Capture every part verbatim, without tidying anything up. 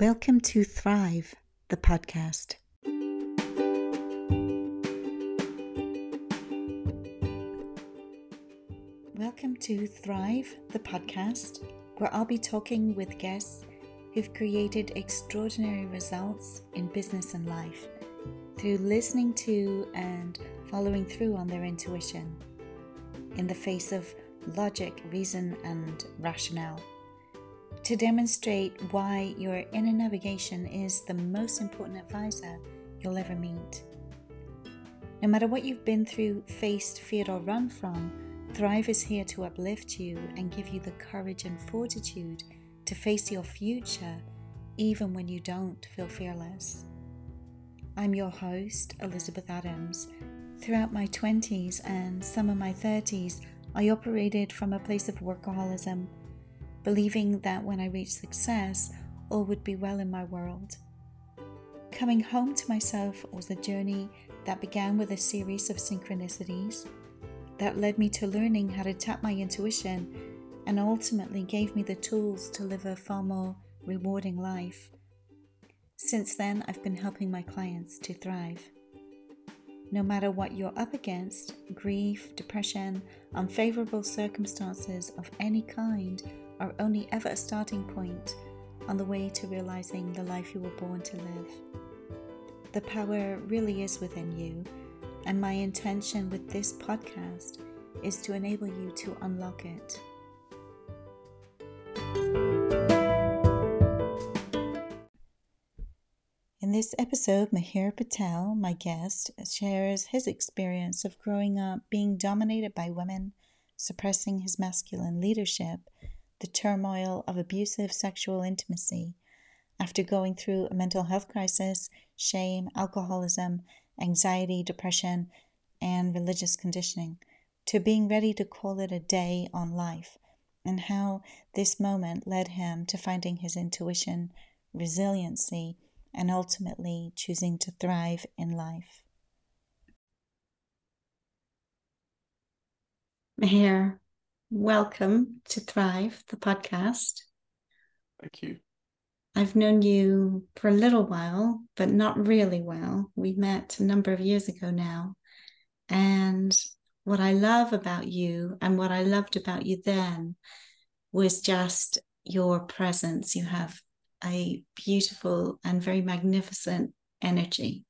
Welcome to Thrive, the podcast. Welcome to Thrive, the podcast, where I'll be talking with guests who've created extraordinary results in business and life through listening to and following through on their intuition in the face of logic, reason, and rationale, to demonstrate why your inner navigation is the most important advisor you'll ever meet. No matter what you've been through, faced, feared or run from, Thrive is here to uplift you and give you the courage and fortitude to face your future even when you don't feel fearless. I'm your host, Elizabeth Adams. Throughout my twenties and some of my thirties, I operated from a place of workaholism, believing that when I reached success, all would be well in my world. Coming home to myself was a journey that began with a series of synchronicities that led me to learning how to tap my intuition and ultimately gave me the tools to live a far more rewarding life. Since then, I've been helping my clients to thrive. No matter what you're up against, grief, depression, unfavorable circumstances of any kind are only ever a starting point on the way to realizing the life you were born to live. The power really is within you, and my intention with this podcast is to enable you to unlock it. In this episode, Meehir Patel, my guest, shares his experience of growing up being dominated by women, suppressing his masculine leadership, the turmoil of abusive sexual intimacy, after going through a mental health crisis, shame, alcoholism, anxiety, depression, and religious conditioning, to being ready to call it a day on life, and how this moment led him to finding his intuition, resiliency, and ultimately choosing to thrive in life. Meehir, welcome to Thrive, the podcast. Thank you. I've known you for a little while, but not really well. We met a number of years ago now. And what I love about you and what I loved about you then was just your presence. You have a beautiful and very magnificent energy.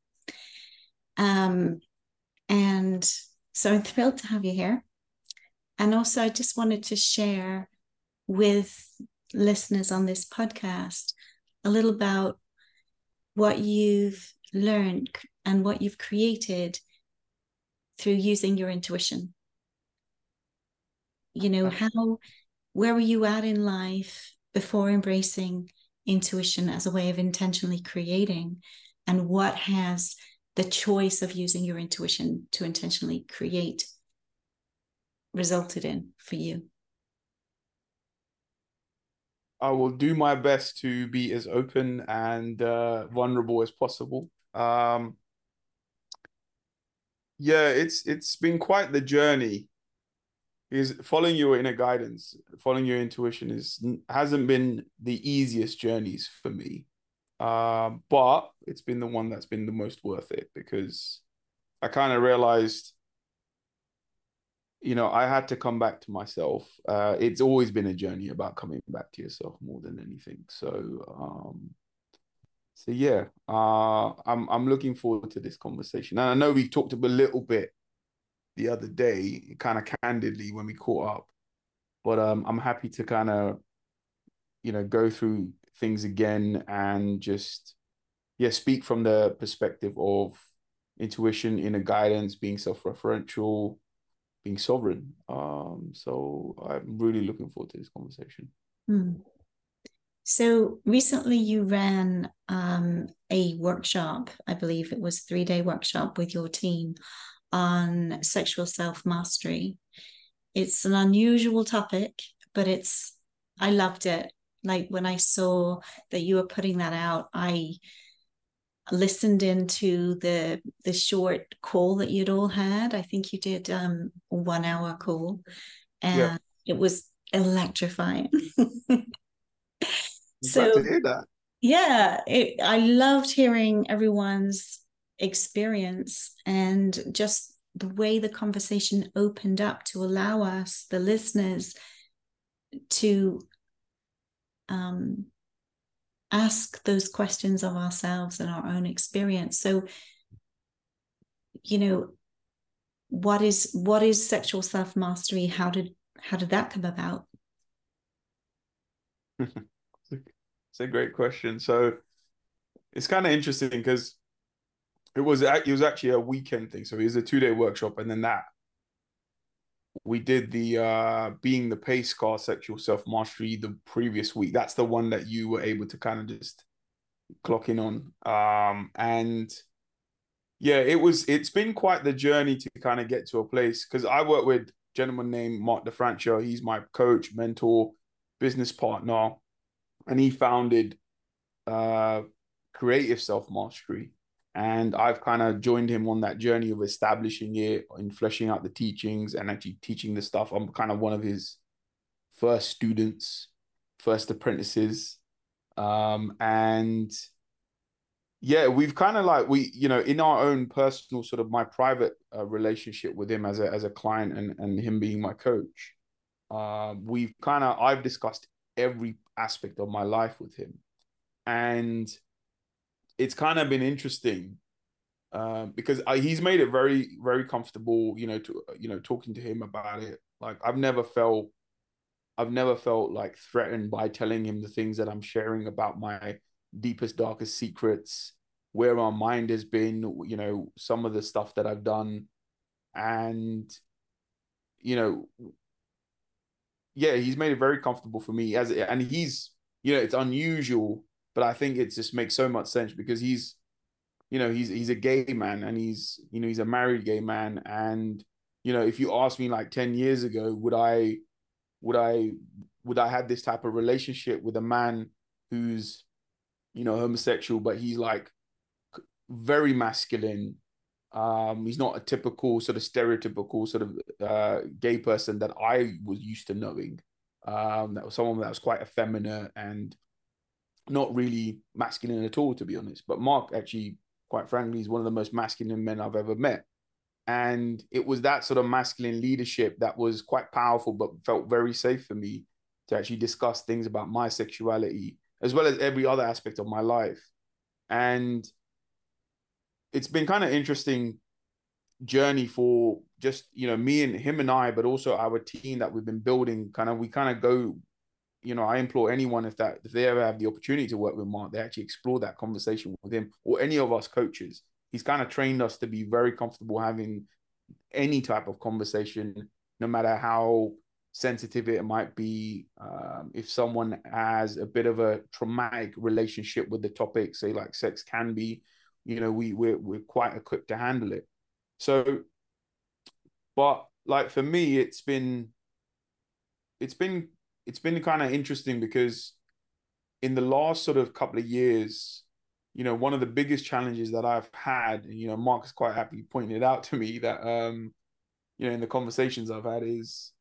Um, and so I'm thrilled to have you here. And also, I just wanted to share with listeners on this podcast a little about what you've learned and what you've created through using your intuition. You know, how, where were you at in life before embracing intuition as a way of intentionally creating, and what has the choice of using your intuition to intentionally create resulted in for you? I will do my best to be as open and uh, vulnerable as possible. Um, yeah, it's it's been quite the journey. Is following your inner guidance, following your intuition is hasn't been the easiest journeys for me, uh, but it's been the one that's been the most worth it, because I kind of realized, you know, I had to come back to myself. Uh, it's always been a journey about coming back to yourself more than anything. So, um, so yeah, uh, I'm I'm looking forward to this conversation. And I know we talked a little bit the other day, kind of candidly when we caught up, but um, I'm happy to kind of, you know, go through things again and just, yeah, speak from the perspective of intuition, inner guidance, being self-referential, being sovereign. Um, so I'm really looking forward to this conversation. Mm. So recently you ran um, a workshop, I believe it was a three-day workshop with your team on sexual self-mastery. It's an unusual topic, but it's, I loved it. Like when I saw that you were putting that out, I listened into the the short call that you'd all had. I think you did um one hour call, and yeah, it was electrifying. So glad to hear that. yeah, it, I loved hearing everyone's experience and just the way the conversation opened up to allow us, the listeners, to um, ask those questions of ourselves and our own experience. So, you know, what is what is sexual self-mastery? How did how did that come about? It's a great question. So it's kind of interesting because it was it was actually a weekend thing. So it was a two-day workshop, and then that we did the uh being the pace car sexual self-mastery the previous week. That's the one that you were able to kind of just clock in on. Um and yeah, it was it's been quite the journey to kind of get to a place, because I work with a gentleman named Mark DeFranco. He's my coach, mentor, business partner, and he founded uh Creative Self-Mastery. And I've kind of joined him on that journey of establishing it and fleshing out the teachings and actually teaching the stuff. I'm kind of one of his first students, first apprentices. Um, and yeah, we've kind of like, we, you know, in our own personal sort of my private uh, relationship with him as a, as a client and, and him being my coach, uh, we've kind of, I've discussed every aspect of my life with him. And it's kind of been interesting uh, because I, he's made it very, very comfortable, you know, to, you know, talking to him about it. Like I've never felt, I've never felt like threatened by telling him the things that I'm sharing about my deepest, darkest secrets, where our mind has been, you know, some of the stuff that I've done. And, you know, yeah, he's made it very comfortable for me as, and he's, you know, it's unusual, but I think it just makes so much sense because he's, you know, he's he's a gay man, and he's, you know, he's a married gay man. And, you know, if you asked me like ten years ago, would I, would I, would I have this type of relationship with a man who's, you know, homosexual, but he's like very masculine. Um, he's not a typical sort of stereotypical sort of uh, gay person that I was used to knowing. Um, that was someone that was quite effeminate and not really masculine at all, to be honest. But Mark actually, quite frankly, is one of the most masculine men I've ever met. And it was that sort of masculine leadership that was quite powerful, but felt very safe for me to actually discuss things about my sexuality, as well as every other aspect of my life. And it's been kind of interesting journey for just, you know, me and him and I, but also our team that we've been building. Kind of, we kind of go, you know, I implore anyone, if that if they ever have the opportunity to work with Mark, they actually explore that conversation with him or any of us coaches. He's kind of trained us to be very comfortable having any type of conversation, no matter how sensitive it might be. Um, if someone has a bit of a traumatic relationship with the topic, say like sex can be, you know, we we're, we're quite equipped to handle it. So, but like for me, it's been, it's been, it's been kind of interesting because in the last sort of couple of years, you know, one of the biggest challenges that I've had, and, you know, Mark has quite happily pointed out to me that, um, you know, in the conversations I've had is,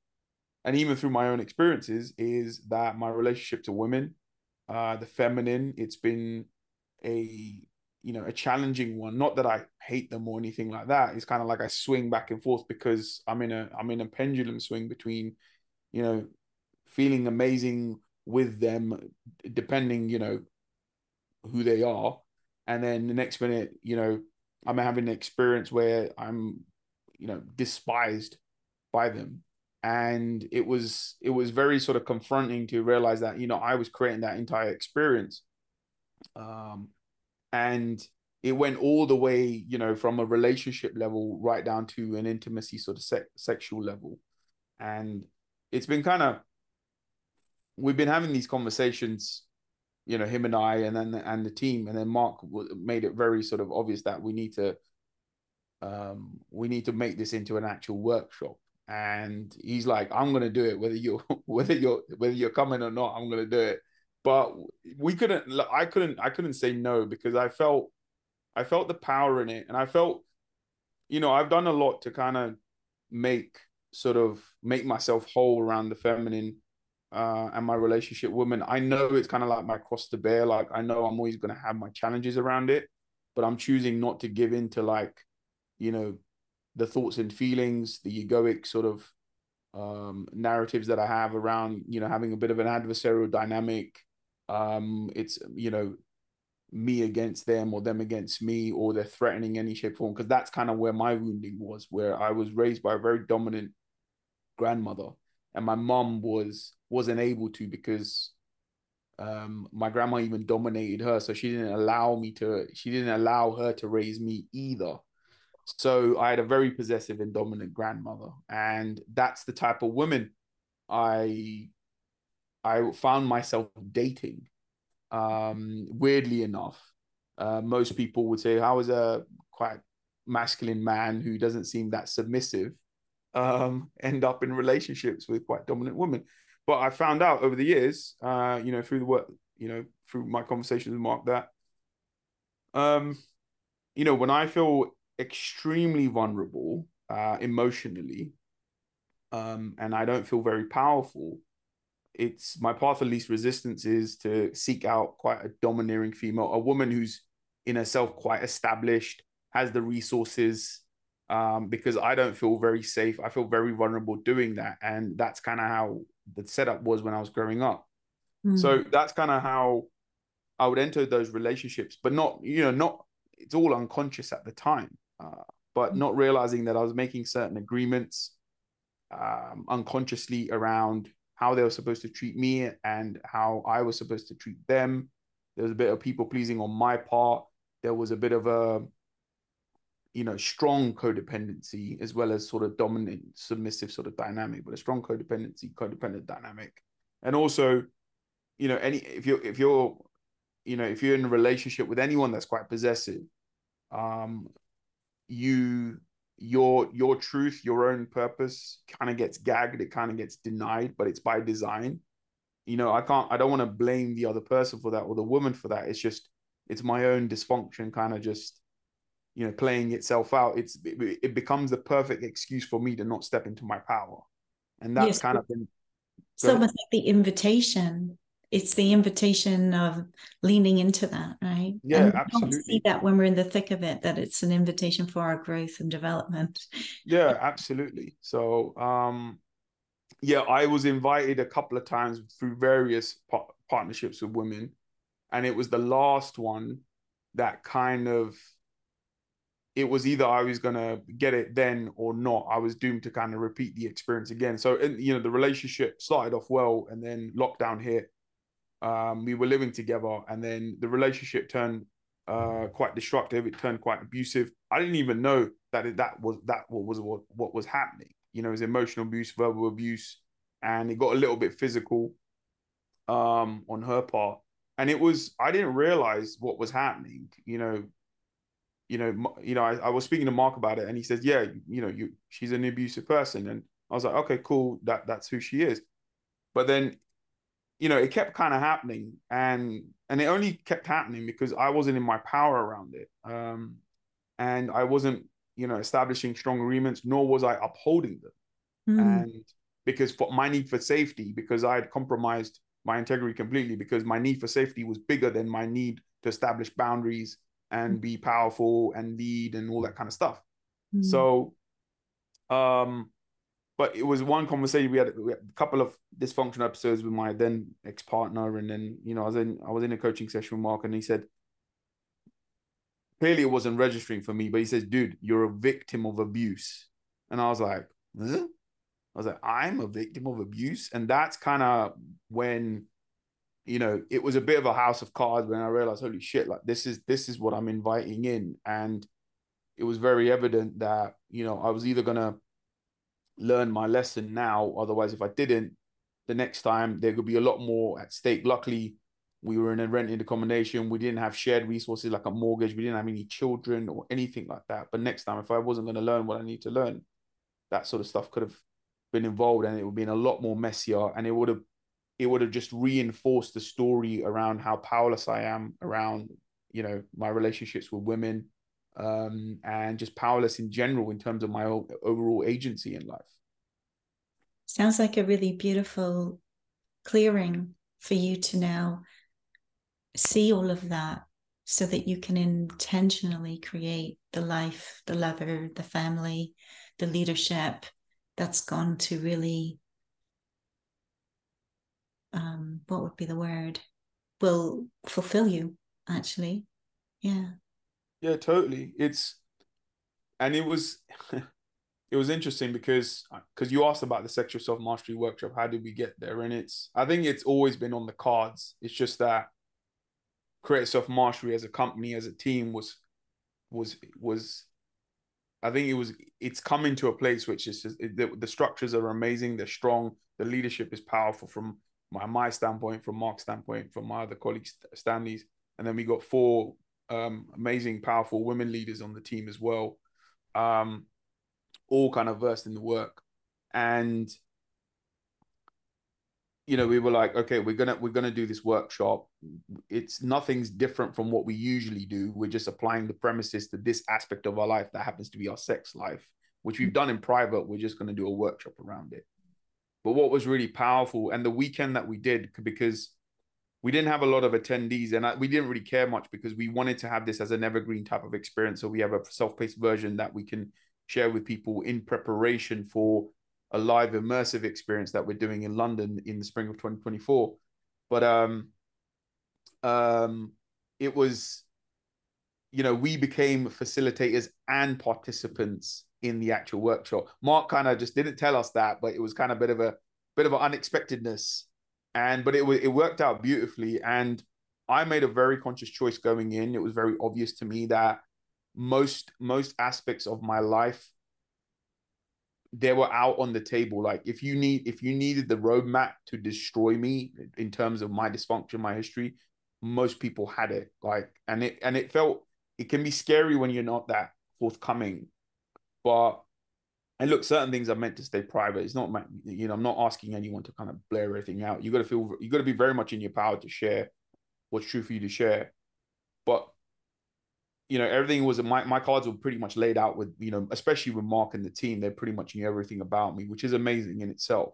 and even through my own experiences, is that my relationship to women, uh, the feminine, it's been a, you know, a challenging one. Not that I hate them or anything like that. It's kind of like I swing back and forth because I'm in a, I'm in a pendulum swing between, you know, feeling amazing with them, depending, you know, who they are. And then the next minute, you know, I'm having an experience where I'm, you know, despised by them. And it was, it was very sort of confronting to realize that, you know, I was creating that entire experience. Um, and it went all the way, you know, from a relationship level right down to an intimacy sort of se- sexual level. And it's been kind of, we've been having these conversations, you know, him and I, and then and the team, and then Mark made it very sort of obvious that we need to, um, we need to make this into an actual workshop. And he's like, "I'm going to do it, whether you're whether you're whether you're coming or not. I'm going to do it." But we couldn't. I couldn't. I couldn't say no because I felt, I felt the power in it, and I felt, you know, I've done a lot to kind of make sort of make myself whole around the feminine. uh, and my relationship with women, I know it's kind of like my cross to bear. Like, I know I'm always going to have my challenges around it, but I'm choosing not to give in to, like, you know, the thoughts and feelings, the egoic sort of um, narratives that I have around, you know, having a bit of an adversarial dynamic. Um, it's, you know, me against them or them against me, or they're threatening any shape or form. Because that's kind of where my wounding was, where I was raised by a very dominant grandmother, and my mum was wasn't able to, because um my grandma even dominated her, so she didn't allow me to she didn't allow her to raise me either. So I had a very possessive and dominant grandmother, and that's the type of woman I I found myself dating. Um, weirdly enough, uh, most people would say I was a quite masculine man who doesn't seem that submissive, um, end up in relationships with quite dominant women. But I found out over the years, uh, you know, through the work, you know, through my conversations with Mark, that, um, you know, when I feel extremely vulnerable uh, emotionally, um, and I don't feel very powerful, it's my path of least resistance is to seek out quite a domineering female, a woman who's in herself quite established, has the resources, um, because I don't feel very safe. I feel very vulnerable doing that. And that's kind of how the setup was when I was growing up. Mm. So that's kind of how I would enter those relationships, but not, you know, not, it's all unconscious at the time, uh, but not realizing that I was making certain agreements um, unconsciously around how they were supposed to treat me and how I was supposed to treat them. There was a bit of people pleasing on my part. There was a bit of a, you know, strong codependency, as well as sort of dominant, submissive sort of dynamic, but a strong codependency, codependent dynamic. And also, you know, any, if you're, if you're, you know, if you're in a relationship with anyone that's quite possessive, um, you, your your truth, your own purpose kind of gets gagged, it kind of gets denied, but it's by design. You know, I can't, I don't want to blame the other person for that, or the woman for that. It's just, it's my own dysfunction kind of just, you know, playing itself out. It's, it, it becomes the perfect excuse for me to not step into my power. And that's yes, kind of been. It's almost like the invitation. It's the invitation of leaning into that, right? Yeah, and absolutely. We see that when we're in the thick of it, that it's an invitation for our growth and development. Yeah, absolutely. So, um, yeah, I was invited a couple of times through various par partnerships with women. And it was the last one that kind of, it was either I was going to get it then or not. I was doomed to kind of repeat the experience again. So, and, you know, the relationship started off well, and then lockdown hit. Um, we were living together, and then the relationship turned uh, quite destructive. It turned quite abusive. I didn't even know that it, that was that what was what, what was happening. You know, it was emotional abuse, verbal abuse, and it got a little bit physical um, on her part. And it was, I didn't realize what was happening. You know, you know, you know. I, I was speaking to Mark about it, and he says, "Yeah, you know, you she's an abusive person." And I was like, "Okay, cool. That that's who she is." But then, you know, it kept kind of happening, and and it only kept happening because I wasn't in my power around it, um, and I wasn't, you know, establishing strong agreements, nor was I upholding them, mm. and because for my need for safety, because I had compromised my integrity completely, because my need for safety was bigger than my need to establish boundaries and mm. be powerful and lead and all that kind of stuff. Mm. So, um. But it was one conversation we had, we had a couple of dysfunctional episodes with my then ex-partner, and then, you know, I was in I was in a coaching session with Mark, and he said, clearly it wasn't registering for me, but he says, "Dude, you're a victim of abuse." And I was like, huh? I was like, I'm a victim of abuse? And that's kind of when, you know, it was a bit of a house of cards when I realized, holy shit, like this is this is what I'm inviting in. And it was very evident that, you know, I was either gonna learn my lesson now, otherwise if I didn't, the next time there could be a lot more at stake. Luckily, we were in a rented accommodation, we didn't have shared resources like a mortgage, we didn't have any children or anything like that. But next time, if I wasn't going to learn what I need to learn, that sort of stuff could have been involved, and it would have been a lot more messier, and it would have it would have just reinforced the story around how powerless I am around, you know, my relationships with women, um and just powerless in general in terms of my overall agency in life. Sounds like a really beautiful clearing for you to now see all of that so that you can intentionally create the life, the lover, the family, the leadership that's gone to really, um, what would be the word, will fulfill you, actually. Yeah. Yeah, totally. It's, and it was, it was interesting because, because you asked about the Sexual Self-Mastery Workshop, how did we get there? And it's, I think it's always been on the cards. It's just that Creative Self-Mastery as a company, as a team was, was, was, I think it was, it's coming to a place which is, just, it, the, the structures are amazing. They're strong. The leadership is powerful from my, my standpoint, from Mark's standpoint, from my other colleagues, Stanley's. And then we got four um, amazing, powerful women leaders on the team as well. Um, all kind of versed in the work. And, you know, we were like, okay, we're going to, we're going to do this workshop. It's nothing's different from what we usually do. We're just applying the premises to this aspect of our life that happens to be our sex life, which we've done in private. We're just going to do a workshop around it. But what was really powerful, and the weekend that we did, because we didn't have a lot of attendees and I, we didn't really care much because we wanted to have this as an evergreen type of experience. So we have a self-paced version that we can share with people in preparation for a live immersive experience that we're doing in London in the spring of twenty twenty-four. But um, um, it was, you know, we became facilitators and participants in the actual workshop. Mark kind of just didn't tell us that, but it was kind of a bit of a bit of an unexpectedness. And, but it it worked out beautifully. And I made a very conscious choice going in. It was very obvious to me that most, most aspects of my life, they were out on the table. Like if you need, if you needed the roadmap to destroy me in terms of my dysfunction, my history, most people had it. Like, and it, and it felt, it can be scary when you're not that forthcoming, but, and look, certain things are meant to stay private. It's not, my, you know, I'm not asking anyone to kind of blare everything out. You got to feel, you got to be very much in your power to share what's true for you to share. But, you know, everything was, my, my cards were pretty much laid out with, you know, especially with Mark and the team, they pretty much knew everything about me, which is amazing in itself.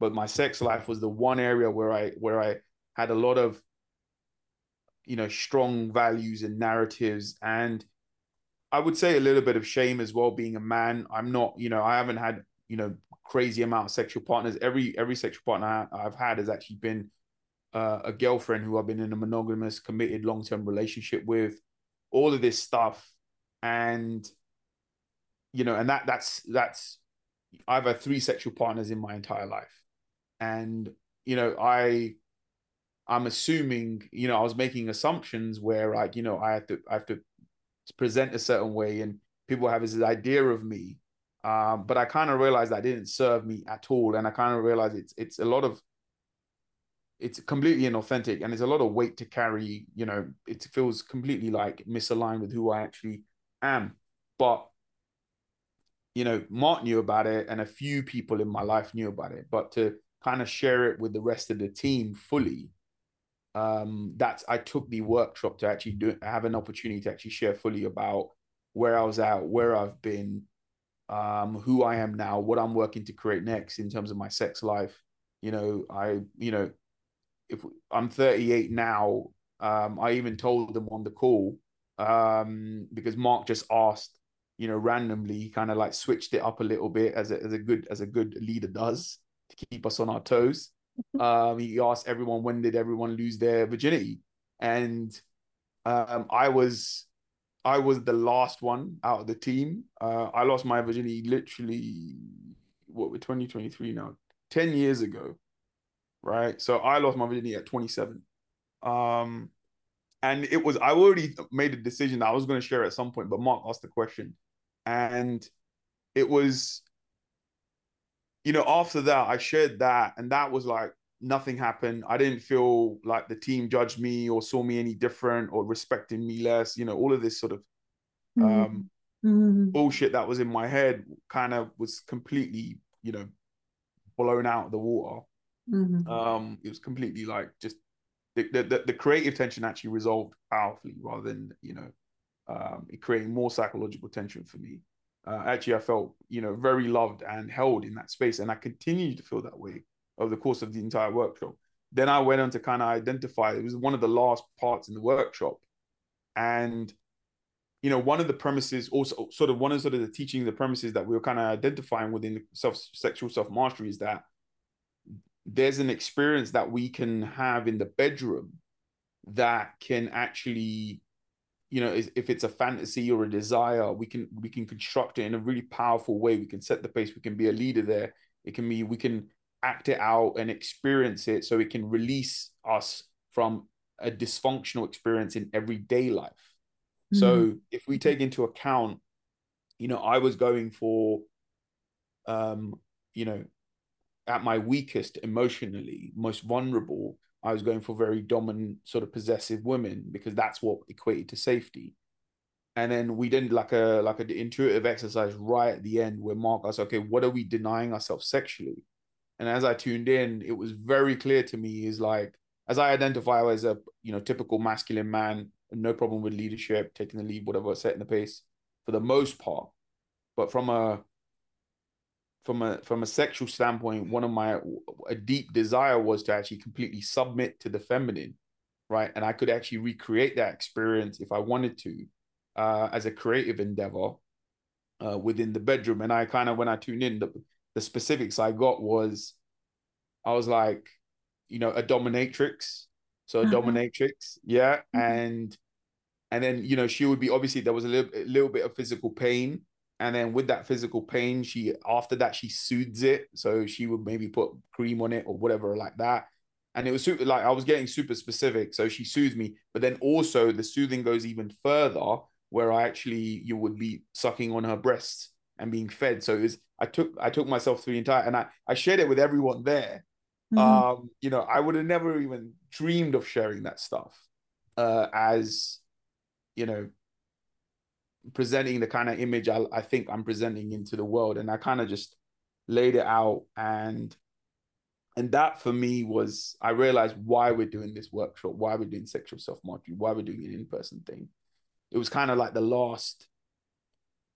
But my sex life was the one area where I, where I had a lot of, you know, strong values and narratives. And I would say a little bit of shame as well, being a man. I'm not, you know, I haven't had, you know, crazy amount of sexual partners. Every, every sexual partner I, I've had has actually been uh, a girlfriend who I've been in a monogamous, committed long-term relationship with. All of this stuff. And, you know, and that that's, that's, I've had three sexual partners in my entire life. And, you know, I, I'm assuming, you know, I was making assumptions where I, you know, I have to, I have to present a certain way and people have this idea of me. Um, but I kind of realized that didn't serve me at all. And I kind of realized it's, it's a lot of, it's completely inauthentic and it's a lot of weight to carry, you know, it feels completely like misaligned with who I actually am. But, you know, Mark knew about it and a few people in my life knew about it, but to kind of share it with the rest of the team fully, um, that's, I took the workshop to actually do, have an opportunity to actually share fully about where I was at, where I've been, um, who I am now, what I'm working to create next in terms of my sex life. You know, I, you know, if I'm thirty-eight now, um, I even told them on the call, um, because Mark just asked, you know, randomly, kind of like switched it up a little bit as a, as a good, as a good leader does to keep us on our toes. Um, he asked everyone, when did everyone lose their virginity? And, um, I was, I was the last one out of the team. Uh, I lost my virginity literally, what, we're twenty twenty-three now, ten years ago. Right. So I lost my virginity at twenty-seven. Um, and it was, I already made a decision that I was going to share at some point, but Mark asked the question. And it was, you know, after that, I shared that and that was like, nothing happened. I didn't feel like the team judged me or saw me any different or respected me less, you know, all of this sort of um, mm-hmm. bullshit that was in my head kind of was completely, you know, blown out of the water. Mm-hmm. Um, it was completely like just the, the the creative tension actually resolved powerfully rather than, you know, um, it creating more psychological tension for me. Uh, actually, I felt, you know, very loved and held in that space. And I continued to feel that way over the course of the entire workshop. Then I went on to kind of identify, it was one of the last parts in the workshop. And, you know, one of the premises also sort of one of sort of the teaching, the premises that we were kind of identifying within self sexual self-mastery is that there's an experience that we can have in the bedroom that can actually, you know, if it's a fantasy or a desire, we can we can construct it in a really powerful way. We can set the pace. We can be a leader there. It can be, we can act it out and experience it, so it can release us from a dysfunctional experience in everyday life. Mm-hmm. So if we take into account, you know, I was going for, um, you know, at my weakest emotionally, most vulnerable, I was going for very dominant, sort of possessive women, because that's what equated to safety. And then we did like a like an intuitive exercise right at the end where Mark asked, okay, what are we denying ourselves sexually? And as I tuned in, it was very clear to me is like, as I identify as a, you know, typical masculine man, no problem with leadership, taking the lead, whatever, setting the pace for the most part. But from a from a from a sexual standpoint, one of my a deep desire was to actually completely submit to the feminine, right? And I could actually recreate that experience if I wanted to, uh, as a creative endeavor uh, within the bedroom. And I kind of, when I tuned in, the, the specifics I got was, I was like, you know, a dominatrix. So a dominatrix, yeah. Mm-hmm. And and then, you know, she would be, obviously there was a little, a little bit of physical pain. And then with that physical pain, she, after that, she soothes it. So she would maybe put cream on it or whatever like that. And it was super, like, I was getting super specific. So she soothes me. But then also the soothing goes even further, where I actually, you would be sucking on her breasts and being fed. So it was, I took, I took myself through the entire, and I, I shared it with everyone there. Mm-hmm. Um, you know, I would have never even dreamed of sharing that stuff, uh, as, you know, presenting the kind of image I, I think I'm presenting into the world. And I kind of just laid it out. And, and that for me was, I realized why we're doing this workshop, why we're doing sexual self-mastery, why we're doing an in-person thing. It was kind of like the last,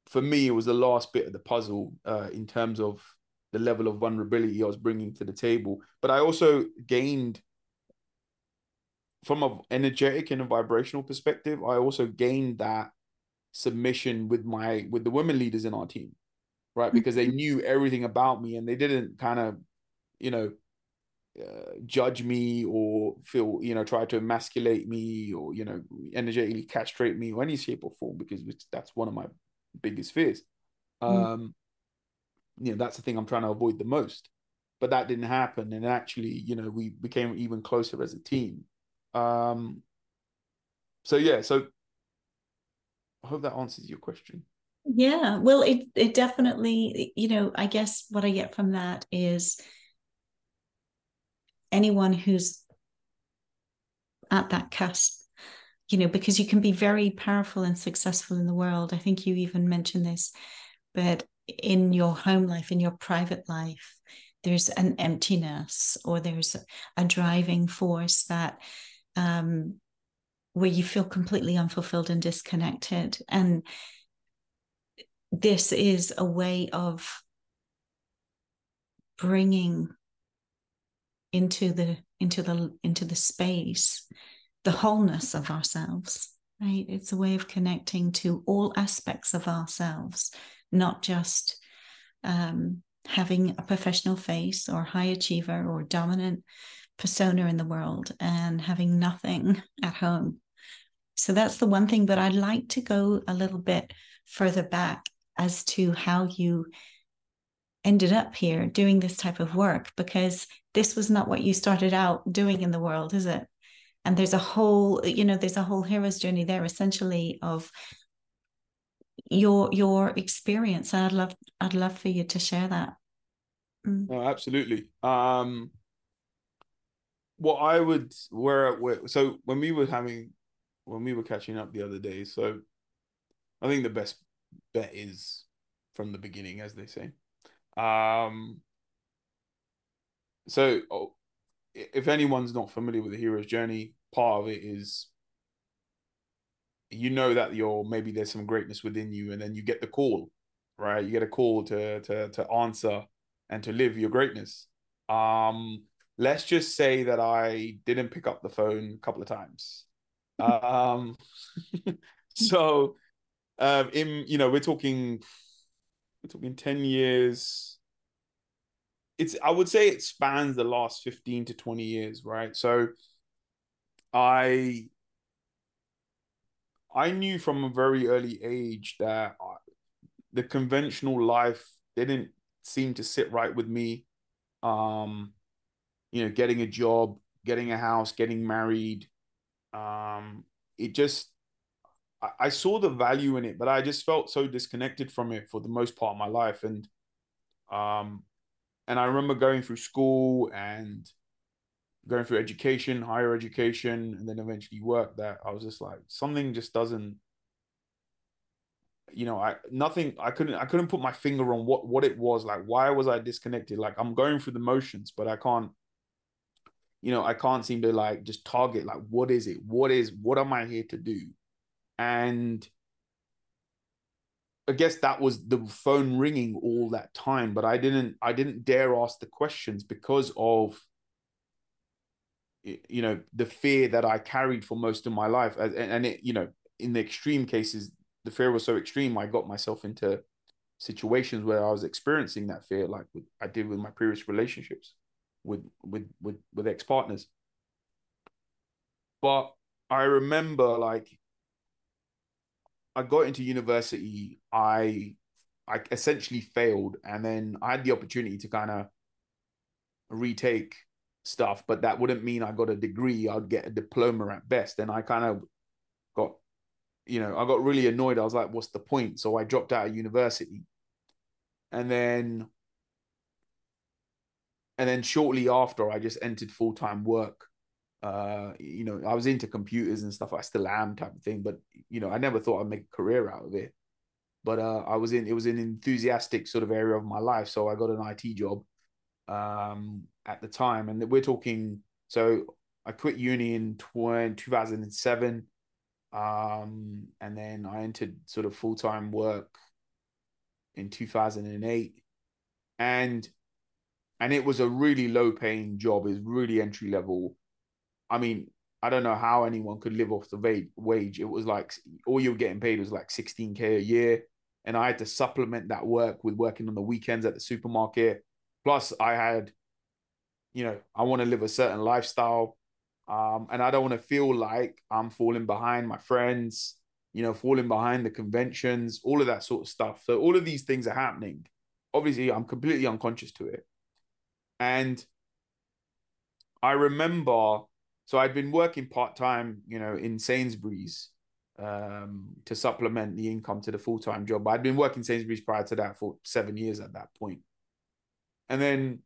for me, it was the last bit of the puzzle, uh, in terms of the level of vulnerability I was bringing to the table. But I also gained, from an energetic and a vibrational perspective, I also gained that submission with my, with the women leaders in our team, right? Because they knew everything about me, and they didn't kind of, you know, uh, judge me or feel, you know, try to emasculate me or, you know, energetically castrate me or any shape or form, because that's one of my biggest fears. Um, mm. You know, that's the thing I'm trying to avoid the most. But that didn't happen. And actually, you know, we became even closer as a team. Um, so, yeah, so I hope that answers your question. Yeah, well, it, it definitely, you know, I guess what I get from that is anyone who's at that cusp, you know, because you can be very powerful and successful in the world. I think you even mentioned this, but in your home life, in your private life, there's an emptiness, or there's a driving force that um where you feel completely unfulfilled and disconnected. And this is a way of bringing into the into the into the space the wholeness of ourselves, right? It's a way of connecting to all aspects of ourselves, not just um, having a professional face or high achiever or dominant persona in the world and having nothing at home. So that's the one thing, but I'd like to go a little bit further back as to how you ended up here doing this type of work, because this was not what you started out doing in the world, is it? And there's a whole, you know, there's a whole hero's journey there essentially of your your experience. I'd love I'd love for you to share that. Mm. Oh, absolutely. Um what I would where, where so when we were having when we were catching up the other day, so I think the best bet is from the beginning, as they say. Um so oh, if anyone's not familiar with the hero's journey, part of it is, you know, that you're, maybe there's some greatness within you, and then you get the call, right? You get a call to to to answer and to live your greatness. Um, let's just say that I didn't pick up the phone a couple of times. um, so, um, in you know, we're talking, we're talking ten years. It's I would say it spans the last fifteen to twenty years, right? So, I. I knew from a very early age that the conventional life didn't seem to sit right with me. Um, you know, getting a job, getting a house, getting married. Um, it just, I, I saw the value in it, but I just felt so disconnected from it for the most part of my life. And, um, and I remember going through school and going through education, higher education, and then eventually work, that I was just like, something just doesn't, you know, I, nothing, I couldn't, I couldn't put my finger on what, what it was. Like, why was I disconnected? Like, I'm going through the motions, but I can't, you know, I can't seem to like, just target, like, what is it? What is, what am I here to do? And I guess that was the phone ringing all that time, but I didn't, I didn't dare ask the questions because of, you know, the fear that I carried for most of my life. And, and it, you know, in the extreme cases, the fear was so extreme, I got myself into situations where I was experiencing that fear, like with, I did with my previous relationships with, with, with, with ex-partners. But I remember, like, I got into university, I, I essentially failed. And then I had the opportunity to kind of retake stuff, but that wouldn't mean I got a degree. I'd get a diploma at best. And I kind of got, you know, I got really annoyed. I was like, what's the point? So I dropped out of university. And then, and then shortly after, I just entered full-time work. Uh, you know, I was into computers and stuff. I still am, type of thing, but, you know, I never thought I'd make a career out of it. But uh, I was in, it was an enthusiastic sort of area of my life. So I got an I T job. Um, at the time, and we're talking, so I quit uni in two thousand seven, um, and then I entered sort of full-time work in two thousand eight, and and it was a really low-paying job. It was really entry-level. I mean, I don't know how anyone could live off the va- wage. It was like, all you were getting paid was like sixteen K a year, and I had to supplement that work with working on the weekends at the supermarket. Plus, I had, you know, I want to live a certain lifestyle, um, and I don't want to feel like I'm falling behind my friends, you know, falling behind the conventions, all of that sort of stuff. So all of these things are happening. Obviously, I'm completely unconscious to it. And I remember, so I'd been working part-time, you know, in Sainsbury's um, to supplement the income to the full-time job. I'd been working Sainsbury's prior to that for seven years at that point. And then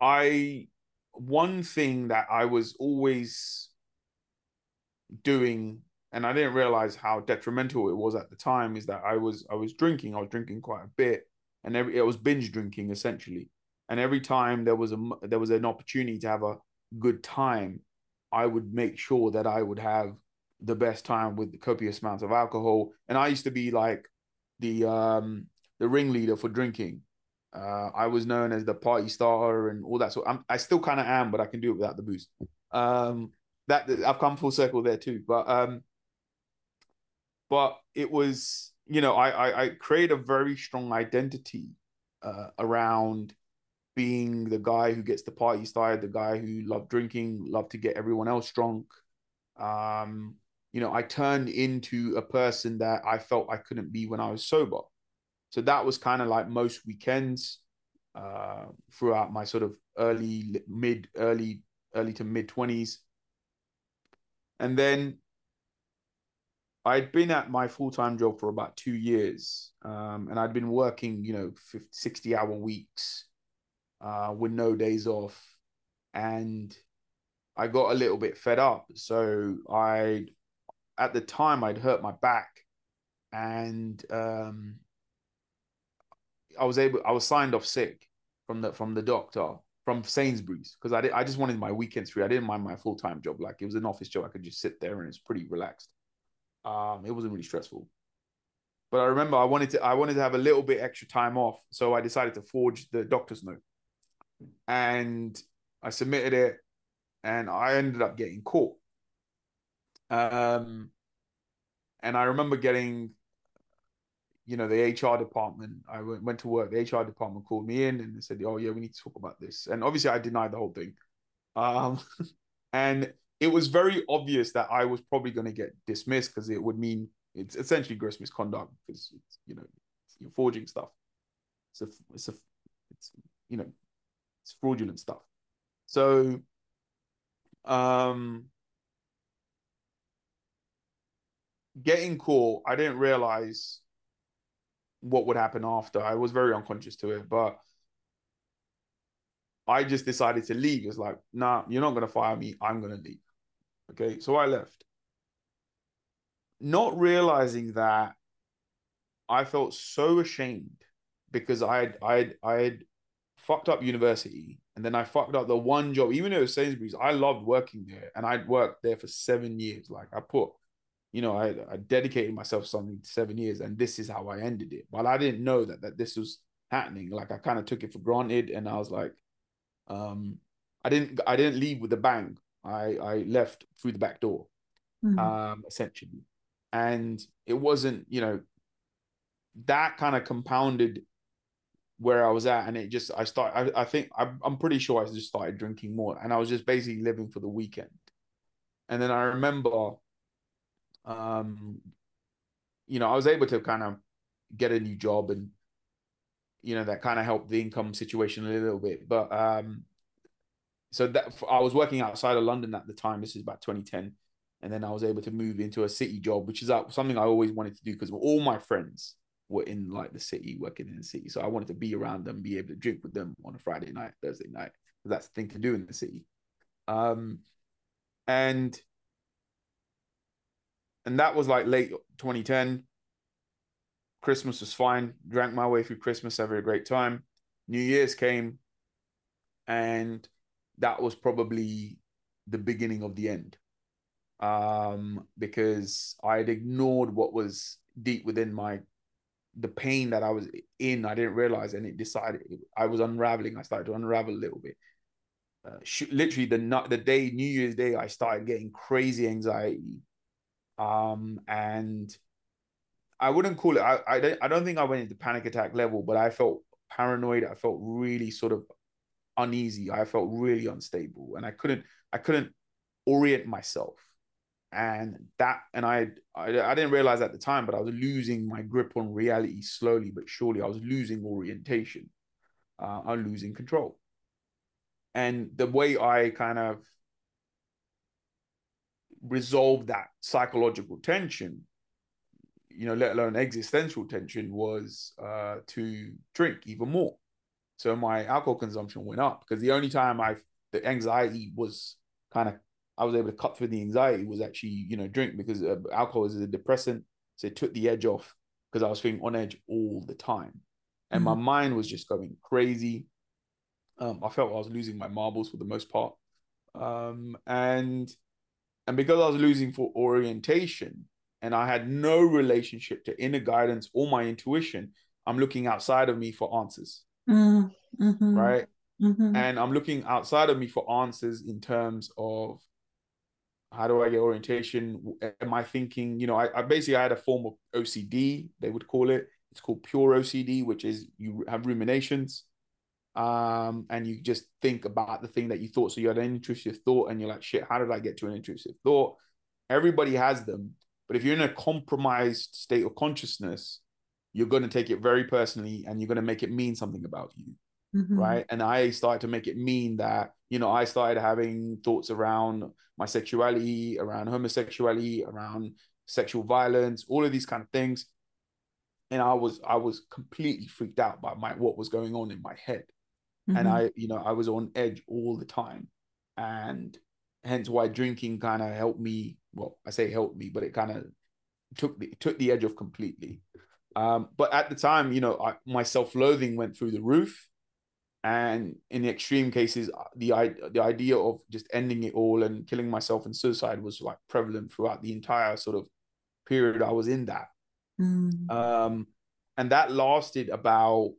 I, one thing that I was always doing, and I didn't realize how detrimental it was at the time, is that I was, I was drinking, I was drinking quite a bit, and every, it was binge drinking essentially. And every time there was a, there was an opportunity to have a good time, I would make sure that I would have the best time with the copious amounts of alcohol. And I used to be like the, um, the ringleader for drinking. Uh, I was known as the party starter and all that. So I'm, I still kind of am, but I can do it without the booze. Um, that I've come full circle there too. But um, but it was, you know, I I, I created a very strong identity uh, around being the guy who gets the party started, the guy who loved drinking, loved to get everyone else drunk. Um, you know, I turned into a person that I felt I couldn't be when I was sober. So that was kind of like most weekends uh, throughout my sort of early, mid, early, early to mid twenties. And then I'd been at my full-time job for about two years um, and I'd been working, you know, fifty, sixty hour weeks uh, with no days off. And I got a little bit fed up. So I, at the time I'd hurt my back and, um, I was able, I was signed off sick from the, from the doctor, from Sainsbury's. Cause I did, I just wanted my weekends free. I didn't mind my full-time job. Like it was an office job. I could just sit there and it's pretty relaxed. Um, it wasn't really stressful, But I remember I wanted to I wanted to have a little bit extra time off, so I decided to forge the doctor's note, and I submitted it, and I ended up getting caught. Um, and I remember getting, you know, the H R department. I went, went to work. The H R department called me in and they said, "Oh yeah, we need to talk about this." And obviously, I denied the whole thing. Um, and it was very obvious that I was probably going to get dismissed, because it would mean it's essentially gross misconduct, because it's, you know, you're forging stuff. It's a, it's a, it's you know, it's fraudulent stuff. So, um, getting caught, I didn't realize what would happen after. I was very unconscious to it, but I just decided to leave. It's like, nah, you're not going to fire me. I'm going to leave. Okay. So I left, not realizing that I felt so ashamed, because I had, I had, I had fucked up university, and then I fucked up the one job. Even though it was Sainsbury's, I loved working there, and I'd worked there for seven years. Like I put, you know, I, I dedicated myself to something for seven years, and this is how I ended it. Well, I didn't know that, that this was happening. Like I kind of took it for granted, and I was like, um i didn't i didn't leave with a bang. I i left through the back door, mm-hmm. um essentially. And it wasn't, you know, that kind of compounded where I was at, and it just i started i, I think I, i'm pretty sure I just started drinking more, and I was just basically living for the weekend. And then I remember, um you know, I was able to kind of get a new job, and you know, that kind of helped the income situation a little bit. But um, so that I was working outside of London at the time. This is about twenty ten. And then I was able to move into a city job, which is something I always wanted to do, because all my friends were in like the city, working in the city. So I wanted to be around them, be able to drink with them on a Friday night, Thursday night. That's the thing to do in the city. Um, and, and that was like late twenty ten. Christmas was fine. Drank my way through Christmas, having a great time. New Year's came, and that was probably the beginning of the end, um, because I had ignored what was deep within my, the pain that I was in. I didn't realize, and it decided I was unraveling. I started to unravel a little bit. Uh, literally, the the day New Year's Day, I started getting crazy anxiety, um, and. I wouldn't call it, I, I, don't, I don't think I went into panic attack level, but I felt paranoid. I felt really sort of uneasy. I felt really unstable, and I couldn't, I couldn't orient myself. And that, and I, I, I didn't realize at the time, but I was losing my grip on reality slowly but surely. I was losing orientation. Uh, I was losing control. And the way I kind of resolved that psychological tension, you know, let alone existential tension, was uh, to drink even more. So my alcohol consumption went up, because the only time I, the anxiety was kind of, I was able to cut through the anxiety was actually, you know, drink, because uh, alcohol is a depressant. So it took the edge off, because I was feeling on edge all the time. And mm-hmm. my mind was just going crazy. Um, I felt I was losing my marbles for the most part. Um, and, and because I was losing for orientation, and I had no relationship to inner guidance or my intuition, I'm looking outside of me for answers, mm-hmm. right? Mm-hmm. And I'm looking outside of me for answers in terms of, how do I get orientation? Am I thinking, you know, I, I basically I had a form of O C D, they would call it. It's called pure O C D, which is you have ruminations, um, and you just think about the thing that you thought. So you had an intrusive thought, and you're like, shit, how did I get to an intrusive thought? Everybody has them. But if you're in a compromised state of consciousness, you're going to take it very personally, and you're going to make it mean something about you, mm-hmm. right? And I started to make it mean that, you know, I started having thoughts around my sexuality, around homosexuality, around sexual violence, all of these kind of things. And I was, I was completely freaked out by my, what was going on in my head. Mm-hmm. And I, you know, I was on edge all the time. And hence why drinking kind of helped me. Well, I say helped me, but it kind of took the took the edge off completely. Um, but at the time, you know, I, my self-loathing went through the roof, and in the extreme cases, the the idea of just ending it all and killing myself and suicide was like prevalent throughout the entire sort of period I was in that. Mm. Um, and that lasted about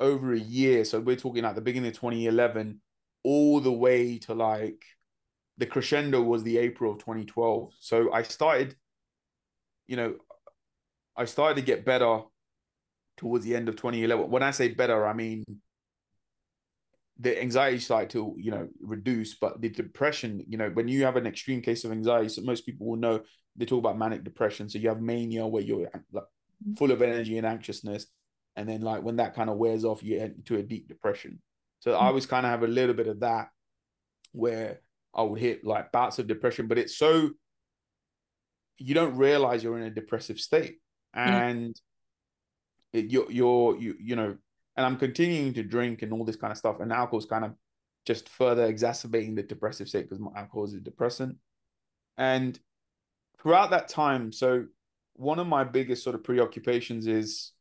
over a year. So we're talking at the beginning of twenty eleven, all the way to like the crescendo was the April of twenty twelve. So I started, you know, I started to get better towards the end of twenty eleven. When I say better, I mean the anxiety started to, you know, reduce, but the depression, you know, when you have an extreme case of anxiety, so most people will know, they talk about manic depression. So you have mania where you're like full of energy and anxiousness. And then like when that kind of wears off, you head into a deep depression. So I always kind of have a little bit of that where I would hit like bouts of depression, but it's so, you don't realize you're in a depressive state. And yeah. it, you're, you're, you, you know, and I'm continuing to drink and all this kind of stuff. And alcohol is kind of just further exacerbating the depressive state because alcohol is a depressant. And throughout that time, so one of my biggest sort of preoccupations is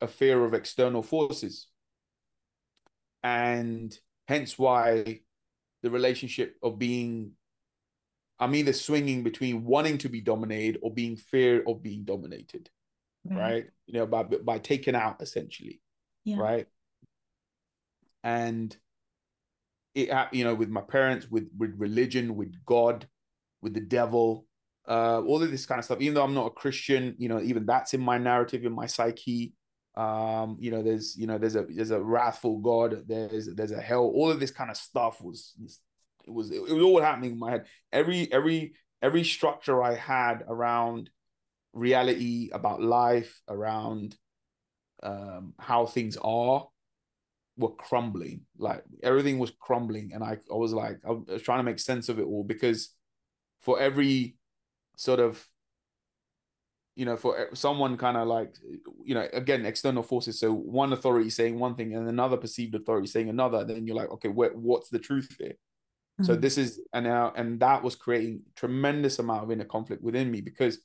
a fear of external forces. And hence why the relationship of being, I'm either swinging between wanting to be dominated or being fear of being dominated. Mm-hmm. Right. You know, by, by taken out essentially. Yeah. Right. And it, you know, with my parents, with, with religion, with God, with the devil, uh, all of this kind of stuff, even though I'm not a Christian, you know, even that's in my narrative, in my psyche. Um, you know, there's, you know, there's a, there's a wrathful God, there's, there's a hell, all of this kind of stuff was, it was, it was all happening in my head. Every, every, every structure I had around reality, about life, around, um, how things are, were crumbling. Like everything was crumbling. And I, I was like, I was trying to make sense of it all, because for every sort of, you know, for someone kind of like, you know, again, external forces. So one authority saying one thing and another perceived authority saying another, then you're like, okay, wh what's the truth here? Mm-hmm. So this is, and now, and that was creating tremendous amount of inner conflict within me, because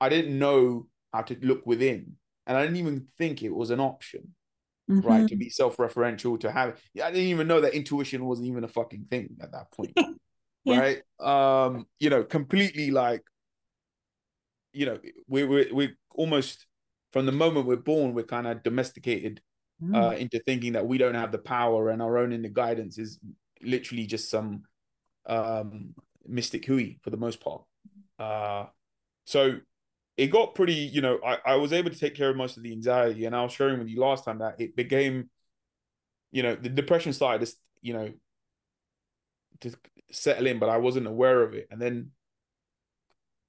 I didn't know how to look within, and I didn't even think it was an option, mm-hmm. right? To be self-referential, to have, I didn't even know that intuition wasn't even a fucking thing at that point. Yeah. Right. Um, you know, completely like, you know, we we we almost from the moment we're born, we're kind of domesticated mm. uh, into thinking that we don't have the power, and our own inner guidance is literally just some um, mystic hooey for the most part. Uh, so it got pretty, you know, I, I was able to take care of most of the anxiety, and I was sharing with you last time that it became, you know, the depression started to, you know, to settle in, but I wasn't aware of it. And then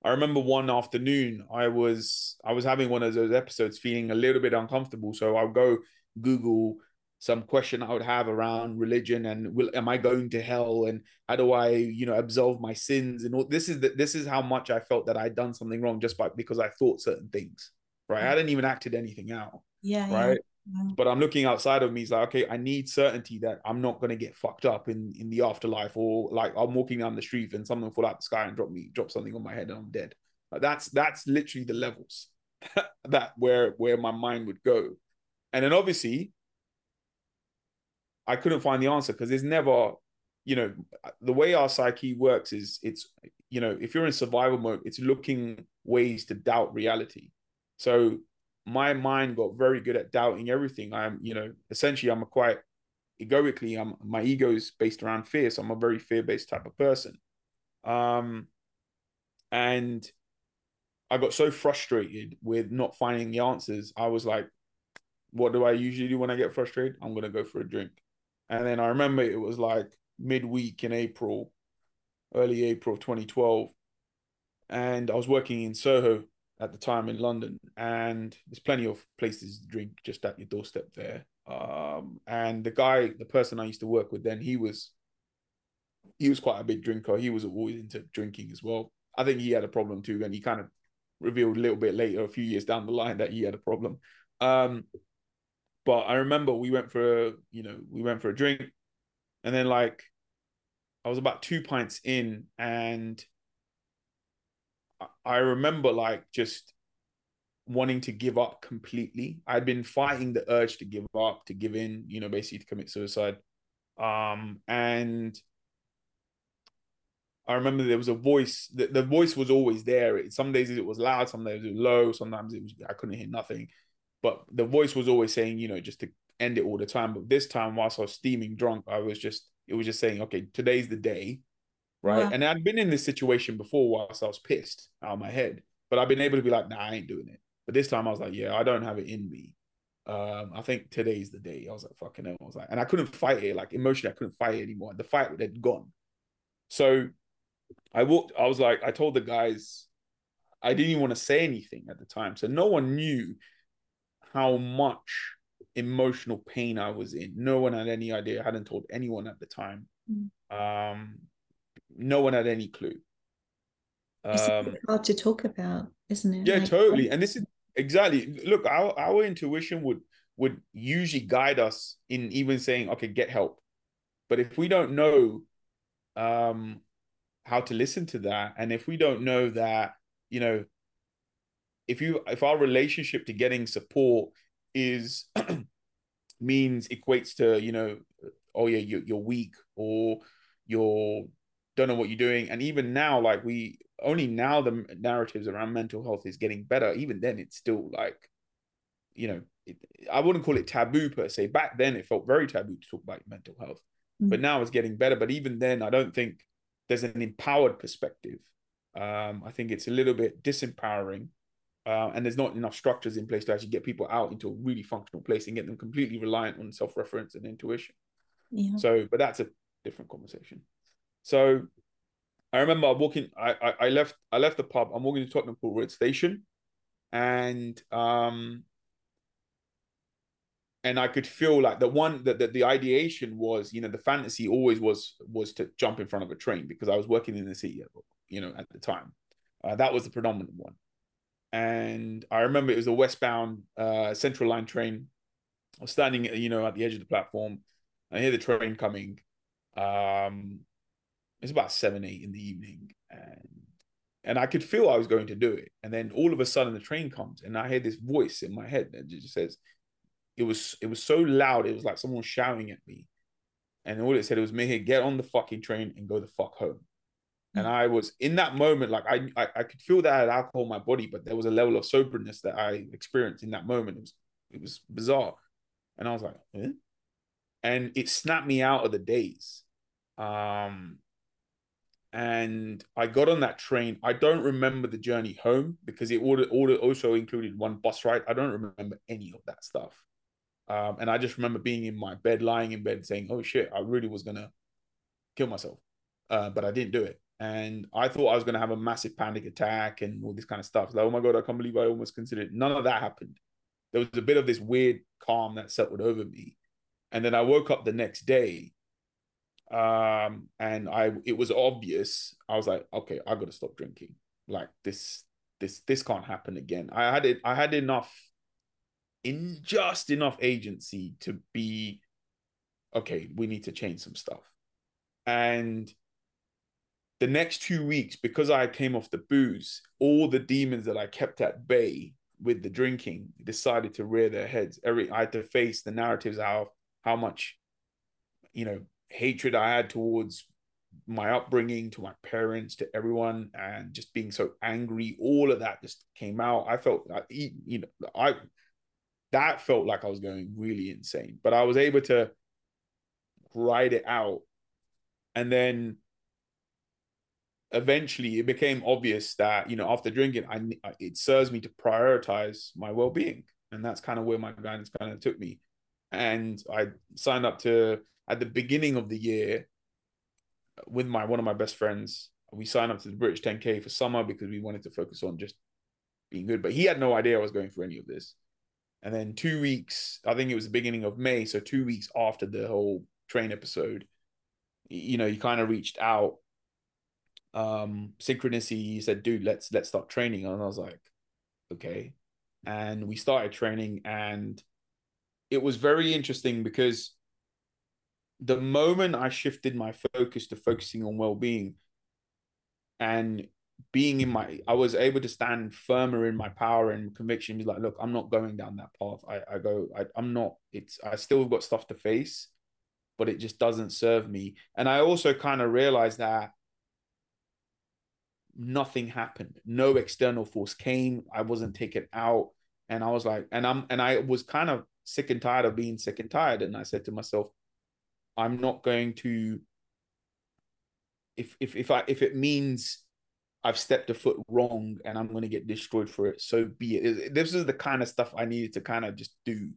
I remember one afternoon I was I was having one of those episodes, feeling a little bit uncomfortable. So I'll go Google some question I would have around religion and will, am I going to hell, and how do I, you know, absolve my sins, and all this is the, this is how much I felt that I'd done something wrong just by because I thought certain things. Right. Mm-hmm. I didn't even acted anything out. Yeah. Right. Yeah. Yeah. But I'm looking outside of me. It's like, okay, I need certainty that I'm not going to get fucked up in, in the afterlife, or like I'm walking down the street and someone fall out the sky and drop me, drop something on my head and I'm dead. Like that's, that's literally the levels that where, where my mind would go. And then obviously I couldn't find the answer, because there's never, you know, the way our psyche works is it's, you know, if you're in survival mode, it's looking ways to doubt reality. So my mind got very good at doubting everything. I'm, you know, essentially I'm a quite egoically, I'm, my ego is based around fear. So I'm a very fear-based type of person. Um, and I got so frustrated with not finding the answers. I was like, what do I usually do when I get frustrated? I'm going to go for a drink. And then I remember it was like midweek in April, early April, twenty twelve. And I was working in Soho at the time in London, and there's plenty of places to drink just at your doorstep there. Um, and the guy, the person I used to work with then, he was, he was quite a big drinker. He was always into drinking as well. I think he had a problem too. And he kind of revealed a little bit later, a few years down the line, that he had a problem. Um, but I remember we went for, a, you know, we went for a drink, and then like, I was about two pints in, and I remember like just wanting to give up completely. I'd been fighting the urge to give up, to give in, you know, basically to commit suicide. Um, and I remember there was a voice, the, the voice was always there. It, some days it was loud, some days it was low, sometimes it was, I couldn't hear nothing. But the voice was always saying, you know, just to end it all the time. But this time, whilst I was steaming drunk, I was just, it was just saying, okay, today's the day, right? Yeah. And I'd been in this situation before whilst I was pissed out of my head, but I've been able to be like, nah, I ain't doing it. But this time I was like, yeah, I don't have it in me. Um, I think today's the day. I was like, fucking hell. I was like, and I couldn't fight it. Like emotionally, I couldn't fight it anymore. The fight had gone. So I walked, I was like, I told the guys, I didn't even want to say anything at the time. So no one knew how much emotional pain I was in. No one had any idea. I hadn't told anyone at the time. Mm. Um, no one had any clue. It's um, hard to talk about, isn't it? Yeah, like, totally. And this is, exactly. Look, our, our intuition would would usually guide us in even saying, okay, get help. But if we don't know um, how to listen to that, and if we don't know that, you know, if you if our relationship to getting support is means equates to, you know, oh yeah, you're, you're weak, or you're don't know what you're doing. And even now, like we only now the narratives around mental health is getting better. Even then, it's still like, you know, it, I wouldn't call it taboo per se. Back then, it felt very taboo to talk about mental health, mm-hmm. but now it's getting better. But even then, I don't think there's an empowered perspective. Um, I think it's a little bit disempowering, uh, and there's not enough structures in place to actually get people out into a really functional place and get them completely reliant on self-reference and intuition. Yeah. So, but that's a different conversation. So I remember walking, I, I I left I left the pub, I'm walking to Tottenham Court Road Station, and um and I could feel like the one that the, the ideation was, you know, the fantasy always was was to jump in front of a train, because I was working in the city, you know, at the time. Uh, that was the predominant one. And I remember it was a westbound uh Central Line train. I was standing, you know, at the edge of the platform. I hear the train coming. Um It's about seven, eight in the evening, and and I could feel I was going to do it. And then all of a sudden, the train comes, and I hear this voice in my head that just says, "It was it was so loud, it was like someone shouting at me." And all it said was, "Meehir, get on the fucking train and go the fuck home." Mm-hmm. And I was in that moment, like I, I I could feel that I had alcohol in my body, but there was a level of soberness that I experienced in that moment. It was it was bizarre, and I was like, eh? And it snapped me out of the daze. Um. And I got on that train. I don't remember the journey home, because it also included one bus ride. I don't remember any of that stuff. Um, and I just remember being in my bed, lying in bed saying, oh shit, I really was going to kill myself. Uh, but I didn't do it. And I thought I was going to have a massive panic attack and all this kind of stuff. Like, oh my God, I can't believe I almost considered it. None of that happened. There was a bit of this weird calm that settled over me. And then I woke up the next day. um and I it was obvious. I was like, okay, I gotta stop drinking. Like this this this can't happen again. I had it I had enough in just enough agency to be okay, we need to change some stuff. And the next two weeks, because I came off the booze, all the demons that I kept at bay with the drinking decided to rear their heads. Every I had to face the narratives of how much, you know, hatred I had towards my upbringing, to my parents, to everyone, and just being so angry. All of that just came out. I felt like, you know, I that felt like I was going really insane, but I was able to ride it out. And then eventually it became obvious that, you know, after drinking, I it serves me to prioritize my well-being, and that's kind of where my guidance kind of took me. And I signed up to, at the beginning of the year, with my one of my best friends, we signed up to the British ten K for summer, because we wanted to focus on just being good. But he had no idea I was going through any of this. And then two weeks, I think it was the beginning of May, so two weeks after the whole train episode, you know, he kind of reached out. Um, synchronicity, he said, dude, let's let's start training. And I was like, okay. And we started training, and it was very interesting, because the moment I shifted my focus to focusing on well-being and being in my, I was able to stand firmer in my power and conviction. Like, look, I'm not going down that path. I, I go, I, I'm not, it's, I still got stuff to face, but it just doesn't serve me. And I also kind of realized that nothing happened. No external force came. I wasn't taken out. And I was like, and I'm, and I was kind of sick and tired of being sick and tired. And I said to myself, I'm not going to, if, if, if I, if it means I've stepped a foot wrong and I'm going to get destroyed for it, so be it. This is the kind of stuff I needed to kind of just do.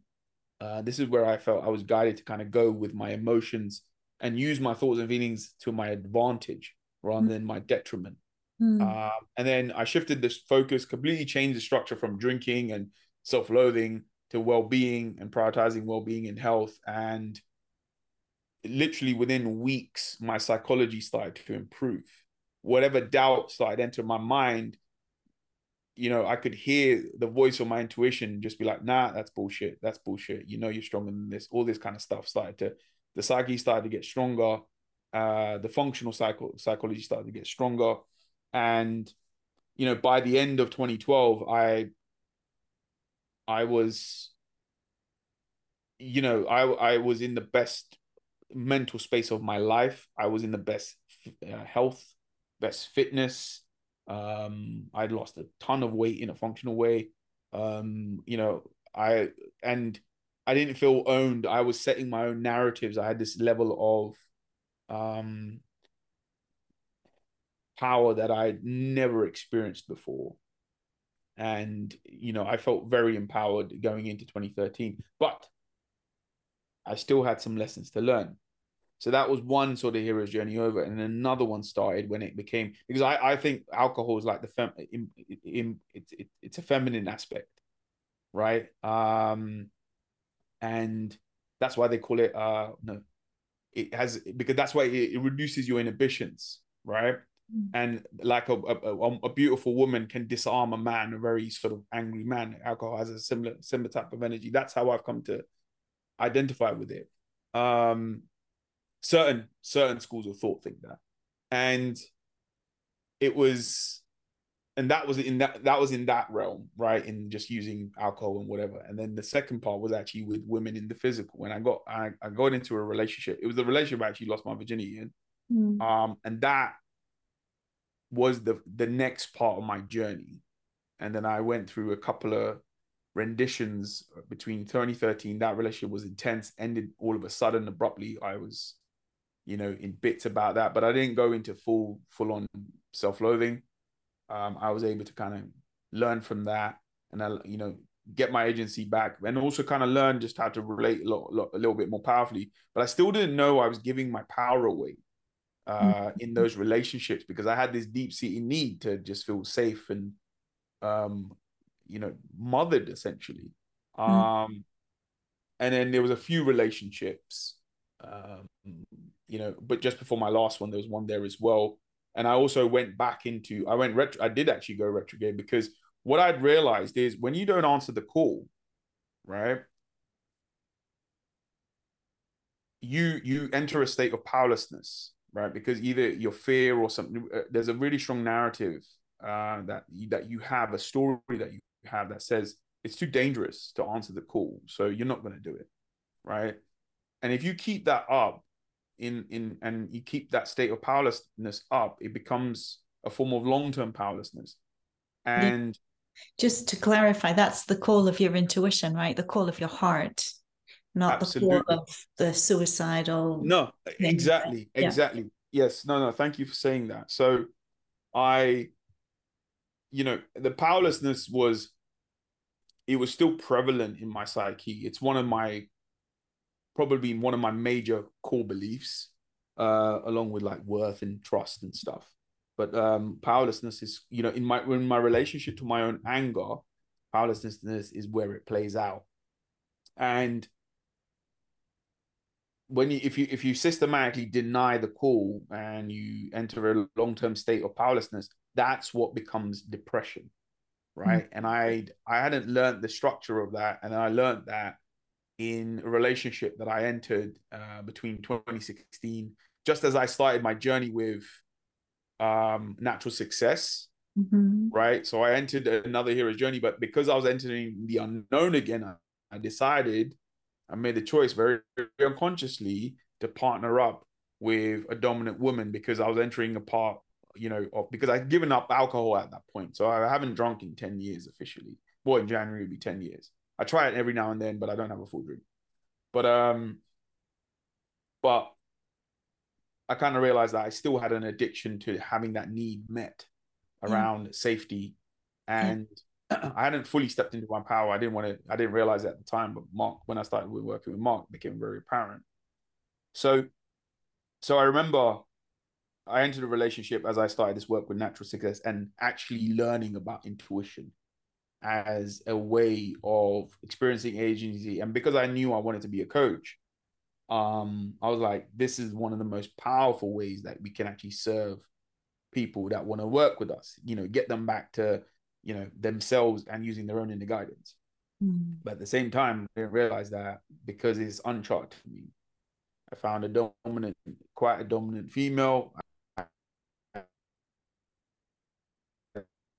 Uh, this is where I felt I was guided to kind of go with my emotions and use my thoughts and feelings to my advantage rather mm. than my detriment. Mm. Uh, and then I shifted this focus, completely changed the structure from drinking and self-loathing to well-being and prioritizing well-being and health. And literally within weeks, my psychology started to improve. Whatever doubts started enter my mind, you know, I could hear the voice of my intuition just be like, nah, that's bullshit. That's bullshit. You know, you're stronger than this. All this kind of stuff started to, the psyche started to get stronger. Uh, the functional psycho psychology started to get stronger. And, you know, by the end of twenty twelve, I, I was, you know, I, I was in the best mental space of my life. I was in the best uh, health, best fitness. Um, I'd lost a ton of weight in a functional way. Um, you know, I, and I didn't feel owned. I was setting my own narratives. I had this level of, um, power that I'd never experienced before. And, you know, I felt very empowered going into twenty thirteen, but I still had some lessons to learn. So that was one sort of hero's journey over. And another one started when it became, because I, I think alcohol is like the, fem, in, in, it, it, it's a feminine aspect, right? Um, and that's why they call it, uh, no, it has, because that's why it, it reduces your inhibitions, right? And like a, a, a beautiful woman can disarm a man, a very sort of angry man. Alcohol has a similar similar type of energy. That's how I've come to identify with it. Um, certain certain schools of thought think that, and it was, and that was in that that was in that realm, right? In just using alcohol and whatever. And then the second part was actually with women in the physical. When I got I, I got into a relationship, it was the relationship I actually lost my virginity in, mm. um, and that was the the next part of my journey. And then I went through a couple of renditions between twenty thirteen. That relationship was intense, ended all of a sudden abruptly. I was, you know, in bits about that, but I didn't go into full full-on self-loathing. um I was able to kind of learn from that, and I, you know, get my agency back, and also kind of learn just how to relate a, lot, lot, a little bit more powerfully. But I still didn't know I was giving my power away Uh, in those relationships, because I had this deep-seated need to just feel safe and, um, you know, mothered essentially. Um, mm. And then there was a few relationships, um, you know, but just before my last one, there was one there as well. And I also went back into, I went retro, I did actually go retrograde, because what I'd realized is when you don't answer the call, right, you you enter a state of powerlessness. Right, because either your fear or something, uh, there's a really strong narrative uh, that you, that you have, a story that you have that says it's too dangerous to answer the call, so you're not going to do it, right? And if you keep that up, in in and you keep that state of powerlessness up, it becomes a form of long-term powerlessness. And just to clarify, that's the call of your intuition, right? The call of your heart. Not Absolutely. The call of the suicidal. No, exactly, yeah. exactly. Yes, no, no, thank you for saying that. So I, you know, the powerlessness was, it was still prevalent in my psyche. It's one of my, probably one of my major core beliefs, uh, along with like worth and trust and stuff. But um, powerlessness is, you know, in my, in my relationship to my own anger, powerlessness is where it plays out. And when you, if you if you systematically deny the call and you enter a long-term state of powerlessness, that's what becomes depression, right? Mm-hmm. And I I hadn't learned the structure of that, and I learned that in a relationship that I entered uh, between twenty sixteen, just as I started my journey with um, Natural Success, mm-hmm. right? So I entered another hero's journey, but because I was entering the unknown again, I, I decided. I made the choice very, very unconsciously to partner up with a dominant woman, because I was entering a part, you know, of, because I'd given up alcohol at that point. So I haven't drunk in ten years officially. Well, in January it'll be ten years. I try it every now and then, but I don't have a full drink. But um, but I kind of realized that I still had an addiction to having that need met around mm. safety. And mm. I hadn't fully stepped into my power. I didn't want to, I didn't realize it at the time, but Mark, when I started working with Mark, it became very apparent. So, so I remember I entered a relationship as I started this work with Natural Success and actually learning about intuition as a way of experiencing agency. And because I knew I wanted to be a coach, um, I was like, this is one of the most powerful ways that we can actually serve people that want to work with us, you know, get them back to, you know, themselves and using their own inner guidance. Mm. But at the same time, I didn't realize that because it's uncharted for me. I found a dominant, quite a dominant female. I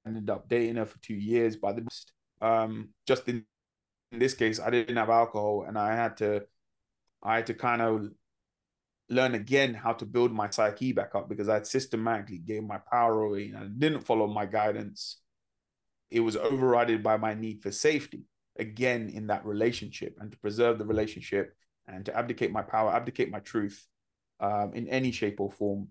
ended up dating her for two years by the best. Um, just in, in this case, I didn't have alcohol, and I had to, I had to kind of learn again how to build my psyche back up because I systematically gave my power away and I didn't follow my guidance. It was overridden by my need for safety again in that relationship and to preserve the relationship. And to abdicate my power, abdicate my truth um, in any shape or form.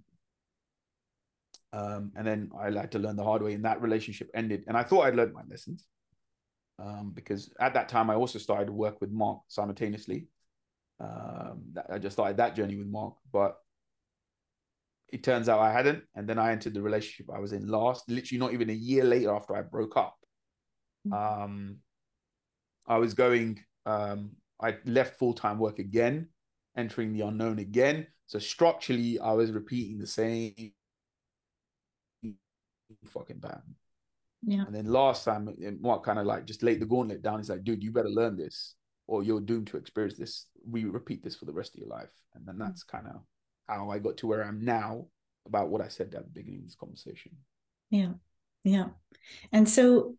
Um, and then I had to learn the hard way, and that relationship ended. And I thought I'd learned my lessons um, because at that time, I also started to work with Mark simultaneously. Um, that, I just started that journey with Mark, but it turns out I hadn't. And then I entered the relationship I was in last, literally not even a year later after I broke up. Um, I was going... Um, I left full-time work again, entering the unknown again. So structurally, I was repeating the same fucking pattern. Yeah. And then last time, Mark kind of like just laid the gauntlet down. He's like, dude, you better learn this or you're doomed to experience this. We repeat this for the rest of your life. And then that's kind of how I got to where I am now about what I said at the beginning of this conversation. Yeah, yeah. And so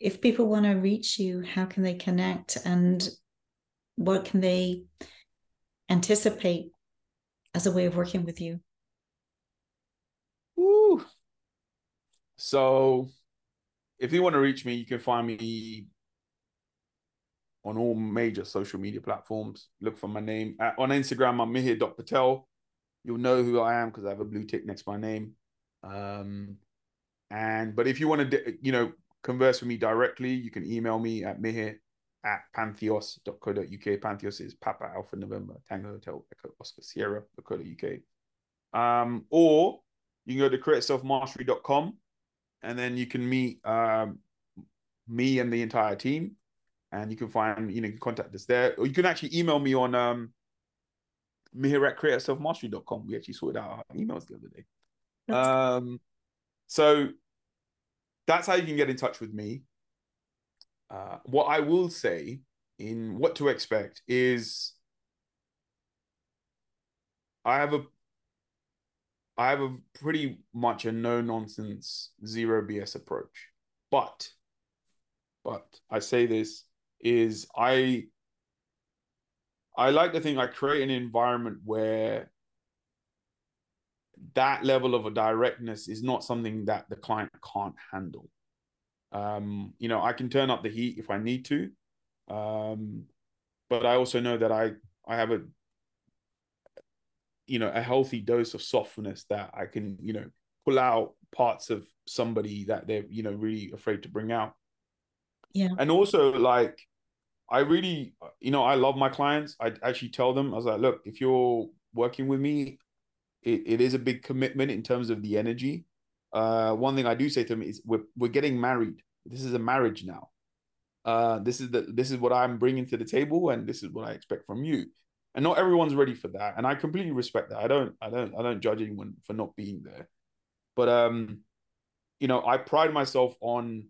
if people want to reach you, how can they connect and what can they anticipate as a way of working with you? Woo. So if you want to reach me, you can find me on all major social media platforms. Look for my name. Uh, on Instagram, I'm Meehir dot patel. You'll know who I am because I have a blue tick next to my name. Um, and But if you want to, you know, converse with me directly, you can email me at Meehir at pantheos dot co dot uk. Pantheos is Papa Alpha November Tango Hotel Echo Oscar Sierra dot co dot uk. Um, or you can go to creative self mastery dot com and then you can meet um, me and the entire team, and you can find, you know, you can contact us there, or you can actually email me on um, Meehir at creative self mastery dot com. We actually sorted out our emails the other day. That's um, cool. So that's how you can get in touch with me. Uh, what I will say in what to expect is I have a I have a pretty much a no nonsense, zero B S approach. But but I say this is I I like to think I create an environment where that level of a directness is not something that the client can't handle. Um, you know, I can turn up the heat if I need to. Um, but I also know that I, I have a, you know, a healthy dose of softness that I can, you know, pull out parts of somebody that they're, you know, really afraid to bring out. Yeah. And also like, I really, you know, I love my clients. I actually tell them, I was like, look, if you're working with me, it, it is a big commitment in terms of the energy. Uh, one thing I do say to them is we're, we're getting married. This is a marriage now. Uh, this is the, this is what I'm bringing to the table, and this is what I expect from you. And not everyone's ready for that. And I completely respect that. I don't, I don't, I don't judge anyone for not being there, but, um, you know, I pride myself on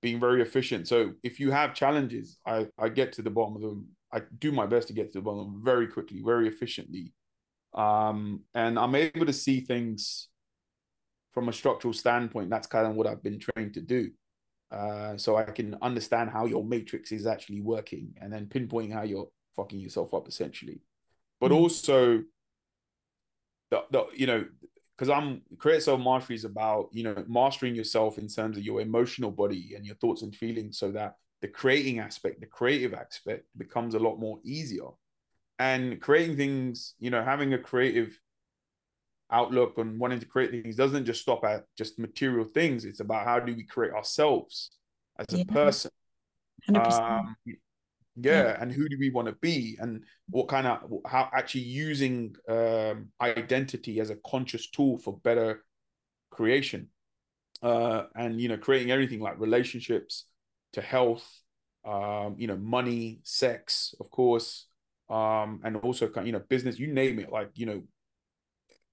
being very efficient. So if you have challenges, I, I get to the bottom of them. I do my best to get to the bottom of them very quickly, very efficiently. Um, and I'm able to see things from a structural standpoint. That's kind of what I've been trained to do. Uh, so I can understand how your matrix is actually working and then pinpointing how you're fucking yourself up essentially. But mm-hmm. also, the, the, you know, because I'm Creative Self-Mastery is about, you know, mastering yourself in terms of your emotional body and your thoughts and feelings, so that the creating aspect, the creative aspect becomes a lot more easier. And creating things, you know, having a creative outlook and wanting to create things doesn't just stop at just material things. It's about how do we create ourselves as yeah. a person. one hundred percent. Um, yeah, yeah. And who do we want to be, and what kind of, how actually using um, identity as a conscious tool for better creation. Uh, and, you know, creating everything like relationships to health, um, you know, money, sex, of course, um, and also, you know, business, you name it. Like, you know,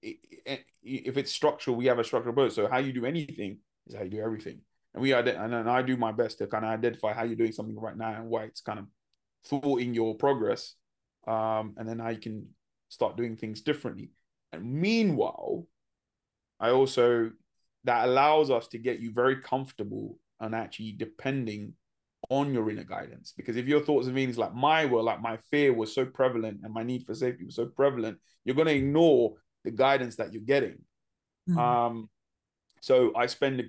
if it's structural, we have a structural approach. So how you do anything is how you do everything. And we, and I do my best to kind of identify how you're doing something right now and why it's kind of thwarting your progress. Um, and then how you can start doing things differently. And meanwhile, I also, that allows us to get you very comfortable and actually depending on your inner guidance. Because if your thoughts and feelings, like my were, like my fear was so prevalent and my need for safety was so prevalent, you're going to ignore the guidance that you're getting. Mm-hmm. Um, so I spend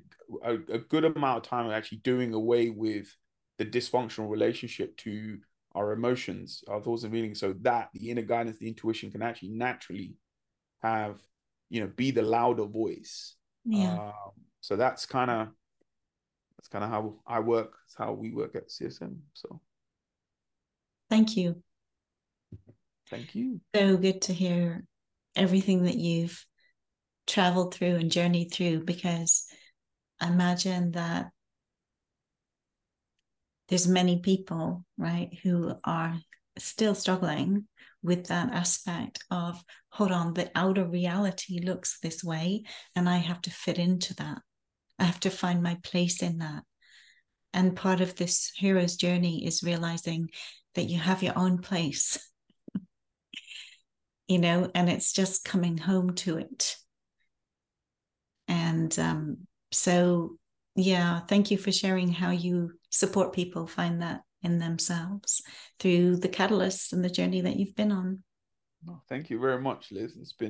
a, a, a good amount of time actually doing away with the dysfunctional relationship to our emotions, our thoughts and feelings, so that the inner guidance, the intuition can actually naturally have, you know, be the louder voice. Yeah. Um, so that's kind of, that's kind of how I work. It's how we work at C S M. So. Thank you. Thank you. So good to hear everything that you've traveled through and journeyed through, because I imagine that there's many people, right, who are still struggling with that aspect of, hold on, the outer reality looks this way and I have to fit into that. I have to find my place in that. And part of this hero's journey is realizing that you have your own place. You know, and it's just coming home to it. And um, so, yeah, thank you for sharing how you support people find that in themselves through the catalysts and the journey that you've been on. Oh, thank you very much, Liz. It's been